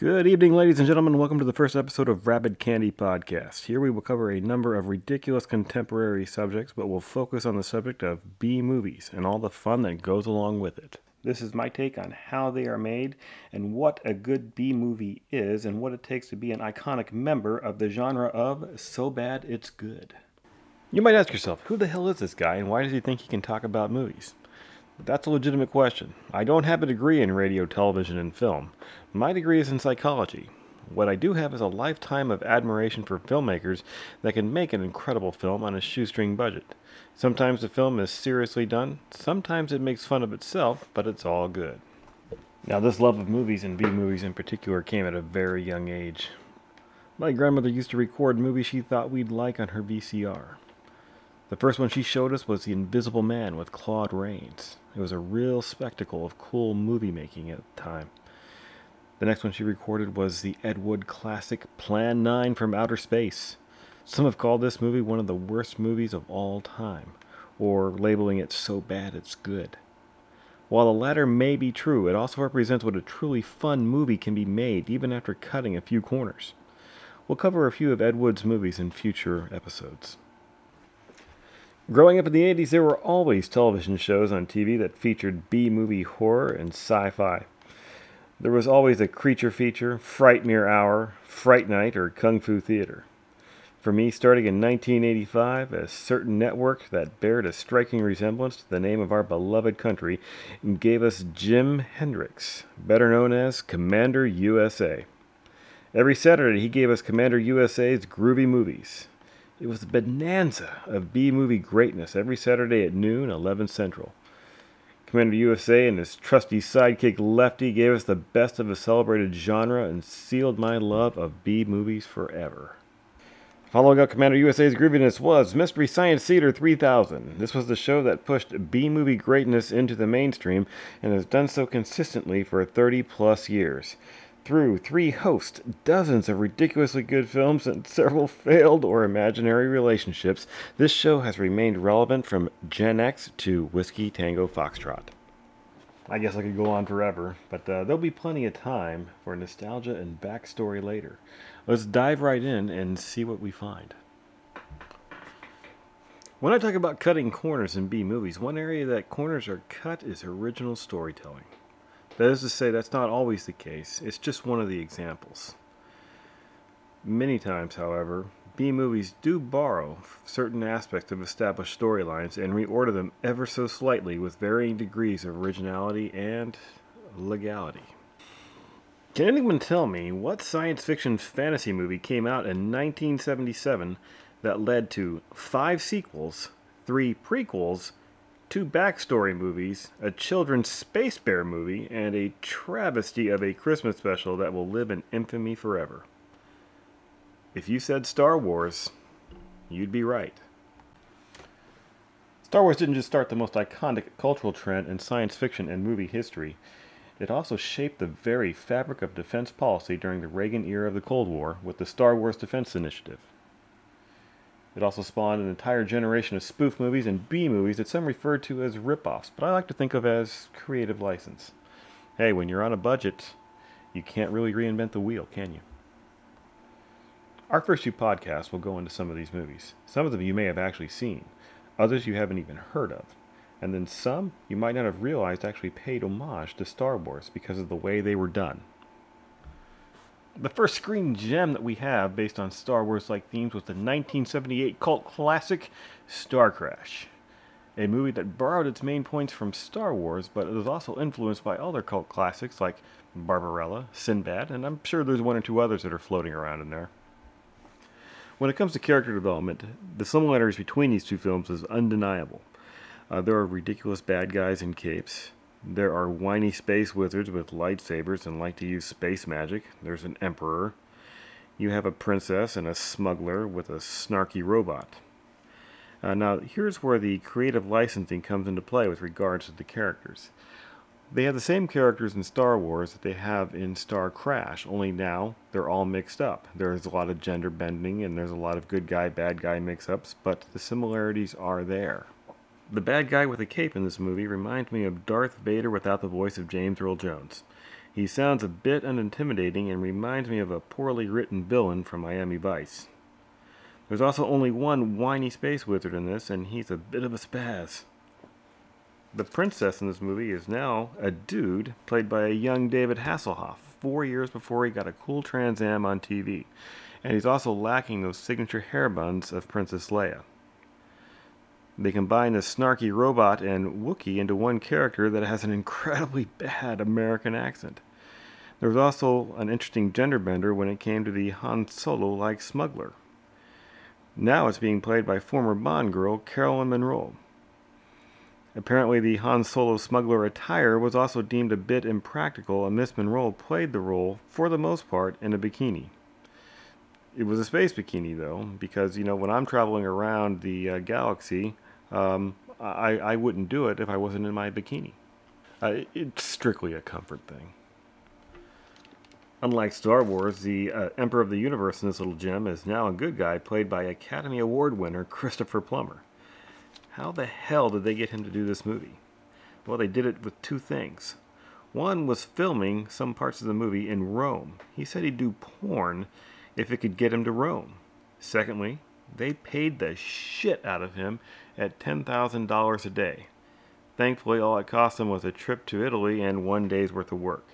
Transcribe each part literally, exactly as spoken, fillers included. Good evening, ladies and gentlemen. Welcome to the first episode of Rabid Candy Podcast. Here we will cover a number of ridiculous contemporary subjects, but we'll focus on the subject of B-movies and all the fun that goes along with it. This is my take on how they are made and what a good B-movie is and what it takes to be an iconic member of the genre of So Bad It's Good. You might ask yourself, who the hell is this guy and why does he think he can talk about movies? That's a legitimate question. I don't have a degree in radio, television, and film. My degree is in psychology. What I do have is a lifetime of admiration for filmmakers that can make an incredible film on a shoestring budget. Sometimes the film is seriously done, sometimes it makes fun of itself, but it's all good. Now, this love of movies, and B-movies in particular, came at a very young age. My grandmother used to record movies she thought we'd like on her V C R. The first one she showed us was The Invisible Man with Claude Rains. It was a real spectacle of cool movie making at the time. The next one she recorded was the Ed Wood classic Plan nine from Outer Space. Some have called this movie one of the worst movies of all time, or labeling it so bad it's good. While the latter may be true, it also represents what a truly fun movie can be made, even after cutting a few corners. We'll cover a few of Ed Wood's movies in future episodes. Growing up in the eighties, there were always television shows on T V that featured B-movie horror and sci-fi. There was always a Creature Feature, Frightmare Hour, Fright Night, or Kung Fu Theater. For me, starting in nineteen eighty-five, a certain network that bared a striking resemblance to the name of our beloved country gave us Jim Hendrix, better known as Commander U S A. Every Saturday, he gave us Commander U S A's groovy movies. It was a bonanza of B-movie greatness every Saturday at noon, eleven Central. Commander U S A and his trusty sidekick Lefty gave us the best of a celebrated genre and sealed my love of B-movies forever. Following up Commander U S A's grooviness was Mystery Science Theater three thousand. This was the show that pushed B-movie greatness into the mainstream and has done so consistently for thirty plus years. Through three hosts, dozens of ridiculously good films, and several failed or imaginary relationships, this show has remained relevant from Gen X to Whiskey Tango Foxtrot. I guess I could go on forever, but uh, there'll be plenty of time for nostalgia and backstory later. Let's dive right in and see what we find. When I talk about cutting corners in B-movies, one area that corners are cut is original storytelling. That is to say, that's not always the case. It's just one of the examples. Many times, however, B-movies do borrow certain aspects of established storylines and reorder them ever so slightly with varying degrees of originality and legality. Can anyone tell me what science fiction fantasy movie came out in nineteen seventy-seven that led to five sequels, three prequels, two backstory movies, a children's space bear movie, and a travesty of a Christmas special that will live in infamy forever? If you said Star Wars, you'd be right. Star Wars didn't just start the most iconic cultural trend in science fiction and movie history. It also shaped the very fabric of defense policy during the Reagan era of the Cold War with the Star Wars Defense Initiative. It also spawned an entire generation of spoof movies and B-movies that some refer to as rip-offs, but I like to think of as creative license. Hey, when you're on a budget, you can't really reinvent the wheel, can you? Our first few podcasts will go into some of these movies. Some of them you may have actually seen, others you haven't even heard of, and then some you might not have realized actually paid homage to Star Wars because of the way they were done. The first screen gem that we have based on Star Wars-like themes was the nineteen seventy-eight cult classic Star Crash, a movie that borrowed its main points from Star Wars, but it was also influenced by other cult classics like Barbarella, Sinbad, and I'm sure there's one or two others that are floating around in there. When it comes to character development, the similarities between these two films is undeniable. Uh, there are ridiculous bad guys in capes. There are whiny space wizards with lightsabers and like to use space magic. There's an emperor. You have a princess and a smuggler with a snarky robot. Uh, now, here's where the creative licensing comes into play with regards to the characters. They have the same characters in Star Wars that they have in Star Crash, only now they're all mixed up. There's a lot of gender bending and there's a lot of good guy, bad guy mix-ups, but the similarities are there. The bad guy with a cape in this movie reminds me of Darth Vader without the voice of James Earl Jones. He sounds a bit unintimidating and reminds me of a poorly written villain from Miami Vice. There's also only one whiny space wizard in this, and he's a bit of a spaz. The princess in this movie is now a dude played by a young David Hasselhoff, four years before he got a cool Trans Am on T V, and he's also lacking those signature hair buns of Princess Leia. They combine the snarky robot and Wookiee into one character that has an incredibly bad American accent. There was also an interesting gender bender when it came to the Han Solo-like smuggler. Now it's being played by former Bond girl Carolyn Monroe. Apparently the Han Solo smuggler attire was also deemed a bit impractical, and Miss Monroe played the role, for the most part, in a bikini. It was a space bikini, though, because, you know, when I'm traveling around the uh, galaxy, um, I, I wouldn't do it if I wasn't in my bikini. Uh, it's strictly a comfort thing. Unlike Star Wars, the uh, Emperor of the Universe in this little gem is now a good guy, played by Academy Award winner Christopher Plummer. How the hell did they get him to do this movie? Well, they did it with two things. One was filming some parts of the movie in Rome. He said he'd do porn if it could get him to Rome. Secondly, they paid the shit out of him at ten thousand dollars a day. Thankfully, all it cost him was a trip to Italy and one day's worth of work.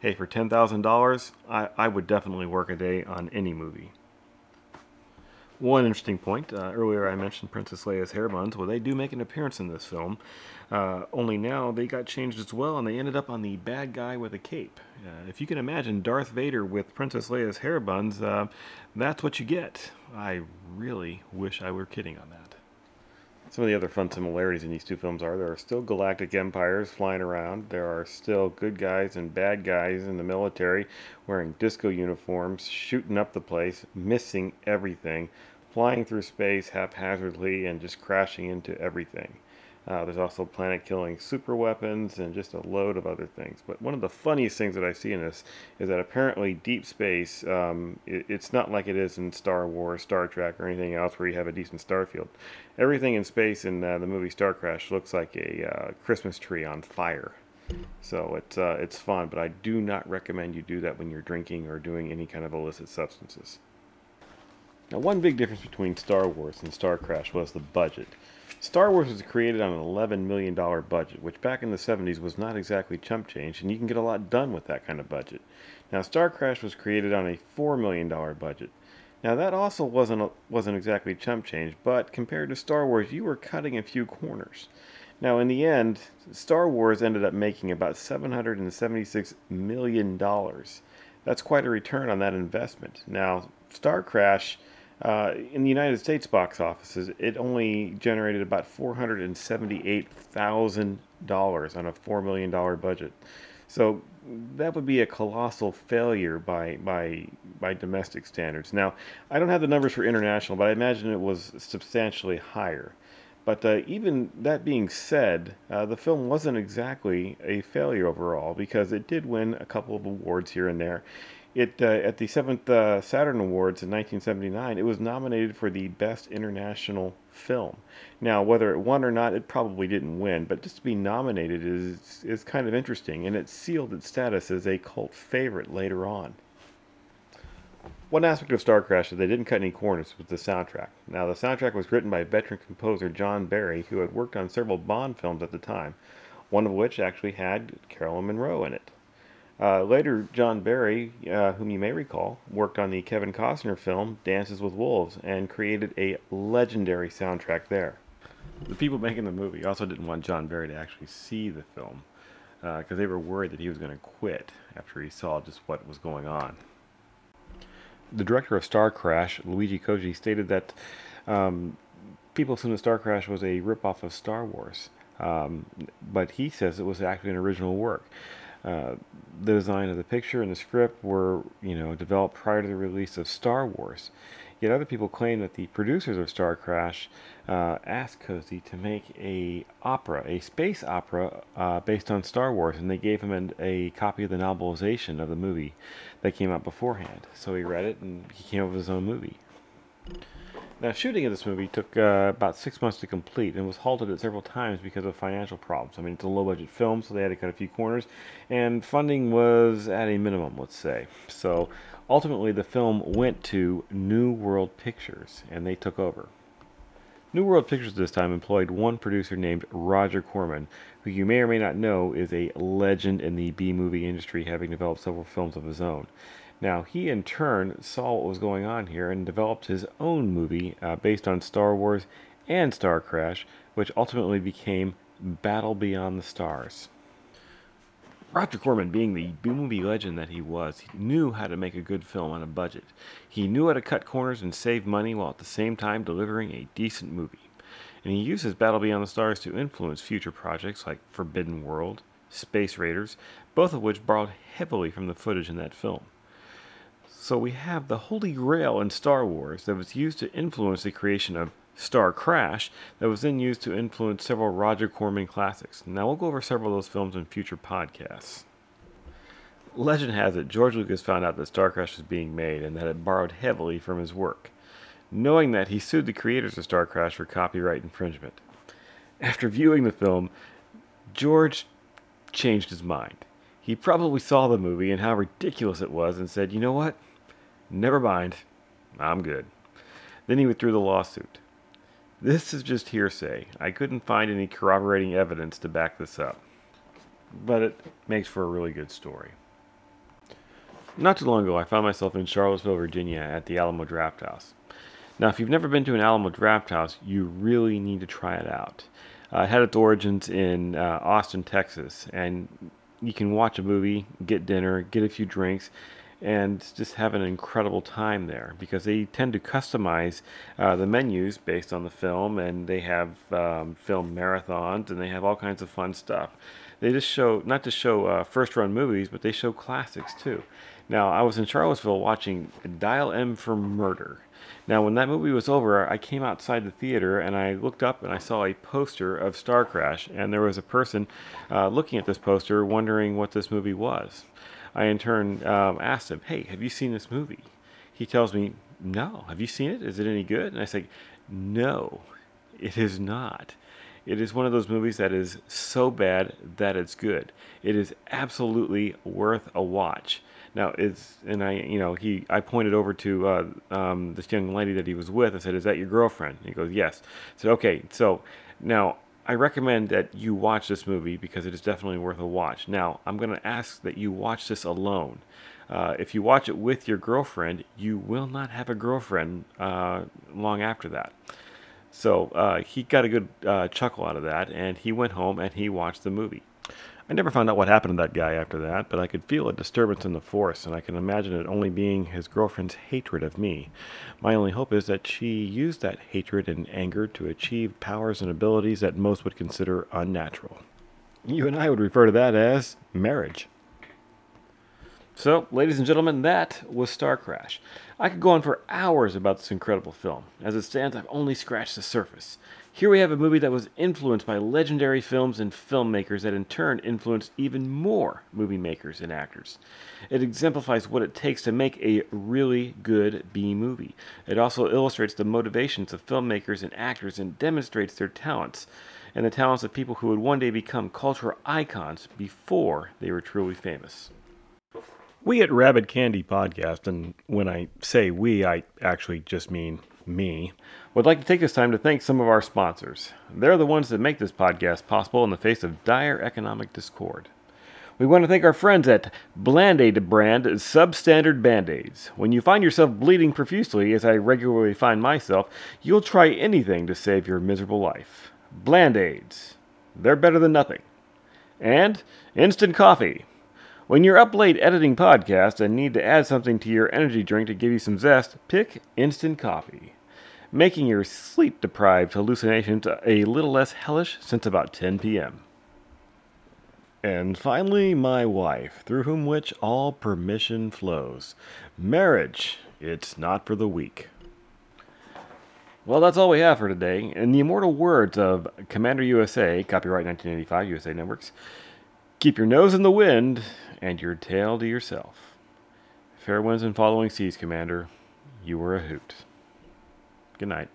Hey, for ten thousand dollars, I, I would definitely work a day on any movie. One interesting point, uh, earlier I mentioned Princess Leia's hair buns. Well, they do make an appearance in this film, uh, only now they got changed as well, and they ended up on the bad guy with a cape. Uh, if you can imagine Darth Vader with Princess Leia's hair buns, uh, that's what you get. I really wish I were kidding on that. Some of the other fun similarities in these two films are there are still galactic empires flying around. There are still good guys and bad guys in the military wearing disco uniforms, shooting up the place, missing everything, flying through space haphazardly, and just crashing into everything. Uh, there's also planet-killing super weapons and just a load of other things. But one of the funniest things that I see in this is that apparently deep space, um, it, it's not like it is in Star Wars, Star Trek, or anything else where you have a decent starfield. Everything in space in uh, the movie Star Crash looks like a uh, Christmas tree on fire. So it's, uh, it's fun, but I do not recommend you do that when you're drinking or doing any kind of illicit substances. Now, one big difference between Star Wars and Star Crash was the budget. Star Wars was created on an eleven million dollars budget, which back in the seventies was not exactly chump change, and you can get a lot done with that kind of budget. Now, Star Crash was created on a four million dollars budget. Now, that also wasn't a, wasn't exactly chump change, but compared to Star Wars, you were cutting a few corners. Now, in the end, Star Wars ended up making about seven hundred seventy-six million dollars. That's quite a return on that investment. Now, Star Crash... Uh, in the United States box offices, it only generated about four hundred seventy-eight thousand dollars on a four million dollars budget. So that would be a colossal failure by, by, by domestic standards. Now, I don't have the numbers for international, but I imagine it was substantially higher. But uh, even that being said, uh, the film wasn't exactly a failure overall, because it did win a couple of awards here and there. It uh, at the seventh uh, Saturn Awards in nineteen seventy-nine, it was nominated for the Best International Film. Now, whether it won or not, it probably didn't win, but just to be nominated is is kind of interesting, and it sealed its status as a cult favorite later on. One aspect of Star Crash that they didn't cut any corners was the soundtrack. Now, the soundtrack was written by veteran composer John Barry, who had worked on several Bond films at the time, one of which actually had Carolyn Monroe in it. Uh, later, John Barry, uh, whom you may recall, worked on the Kevin Costner film Dances with Wolves and created a legendary soundtrack there. The people making the movie also didn't want John Barry to actually see the film because uh, they were worried that he was going to quit after he saw just what was going on. The director of Star Crash, Luigi Koji, stated that um, people assumed that Star Crash was a ripoff of Star Wars, um, but he says it was actually an original work. Uh, the design of the picture and the script were, you know, developed prior to the release of Star Wars. Yet other people claim that the producers of Star Crash uh, asked Cozy to make a opera, a space opera uh, based on Star Wars, and they gave him an, a copy of the novelization of the movie that came out beforehand. So he read it and he came up with his own movie. Now, shooting of this movie took uh, about six months to complete and was halted at several times because of financial problems. I mean, it's a low-budget film, so they had to cut a few corners, and funding was at a minimum, let's say. So, ultimately, the film went to New World Pictures, and they took over. New World Pictures this time employed one producer named Roger Corman, who you may or may not know is a legend in the B-movie industry, having developed several films of his own. Now, he in turn saw what was going on here and developed his own movie uh, based on Star Wars and Star Crash, which ultimately became Battle Beyond the Stars. Roger Corman, being the B-movie legend that he was, he knew how to make a good film on a budget. He knew how to cut corners and save money while at the same time delivering a decent movie. And he uses Battle Beyond the Stars to influence future projects like Forbidden World, Space Raiders, both of which borrowed heavily from the footage in that film. So we have the Holy Grail in Star Wars that was used to influence the creation of Star Crash, that was then used to influence several Roger Corman classics. Now we'll go over several of those films in future podcasts. Legend has it, George Lucas found out that Star Crash was being made and that it borrowed heavily from his work. Knowing that, he sued the creators of Star Crash for copyright infringement. After viewing the film, George changed his mind. He probably saw the movie and how ridiculous it was and said, you know what? Never mind. I'm good. Then he withdrew the lawsuit. This is just hearsay. I couldn't find any corroborating evidence to back this up. But it makes for a really good story. Not too long ago, I found myself in Charlottesville, Virginia at the Alamo Draft House. Now, if you've never been to an Alamo Draft House, you really need to try it out. Uh, it had its origins in uh, Austin, Texas, and you can watch a movie, get dinner, get a few drinks, and just have an incredible time there, because they tend to customize uh, the menus based on the film, and they have um, film marathons, and they have all kinds of fun stuff. They just show, not just show uh, first-run movies, but they show classics too. Now, I was in Charlottesville watching Dial M for Murder. Now, when that movie was over, I came outside the theater and I looked up and I saw a poster of Star Crash, and there was a person uh, looking at this poster wondering what this movie was. I in turn um, asked him, hey, have you seen this movie? He tells me, no. Have you seen it? Is it any good? And I say, no, it is not. It is one of those movies that is so bad that it's good. It is absolutely worth a watch. Now, it's, and I, you know, he, I pointed over to uh, um, this young lady that he was with and said, is that your girlfriend? And he goes, yes. I said, okay, so now I recommend that you watch this movie because it is definitely worth a watch. Now, I'm going to ask that you watch this alone. Uh, if you watch it with your girlfriend, you will not have a girlfriend uh, long after that. So uh, he got a good uh, chuckle out of that, and he went home and he watched the movie. I never found out what happened to that guy after that, but I could feel a disturbance in the force, and I can imagine it only being his girlfriend's hatred of me. My only hope is that she used that hatred and anger to achieve powers and abilities that most would consider unnatural. You and I would refer to that as marriage. So, ladies and gentlemen, that was Star Crash. I could go on for hours about this incredible film. As it stands, I've only scratched the surface. Here we have a movie that was influenced by legendary films and filmmakers that in turn influenced even more movie makers and actors. It exemplifies what it takes to make a really good B-movie. It also illustrates the motivations of filmmakers and actors and demonstrates their talents, and the talents of people who would one day become cultural icons before they were truly famous. We at Rabid Candy Podcast, and when I say we, I actually just mean me, would like to take this time to thank some of our sponsors. They're the ones that make this podcast possible in the face of dire economic discord. We want to thank our friends at Bland-Aid brand Substandard Band-Aids. When you find yourself bleeding profusely, as I regularly find myself, you'll try anything to save your miserable life. Bland-Aids. They're better than nothing. And Instant Coffee. When you're up late editing podcasts and need to add something to your energy drink to give you some zest, pick Instant Coffee, making your sleep-deprived hallucinations a little less hellish since about ten p.m. And finally, my wife, through whom which all permission flows. Marriage, it's not for the weak. Well, that's all we have for today. In the immortal words of Commander U S A, copyright nineteen eighty-five, U S A Networks, keep your nose in the wind and your tail to yourself. Fair winds and following seas, Commander. You were a hoot. Good night.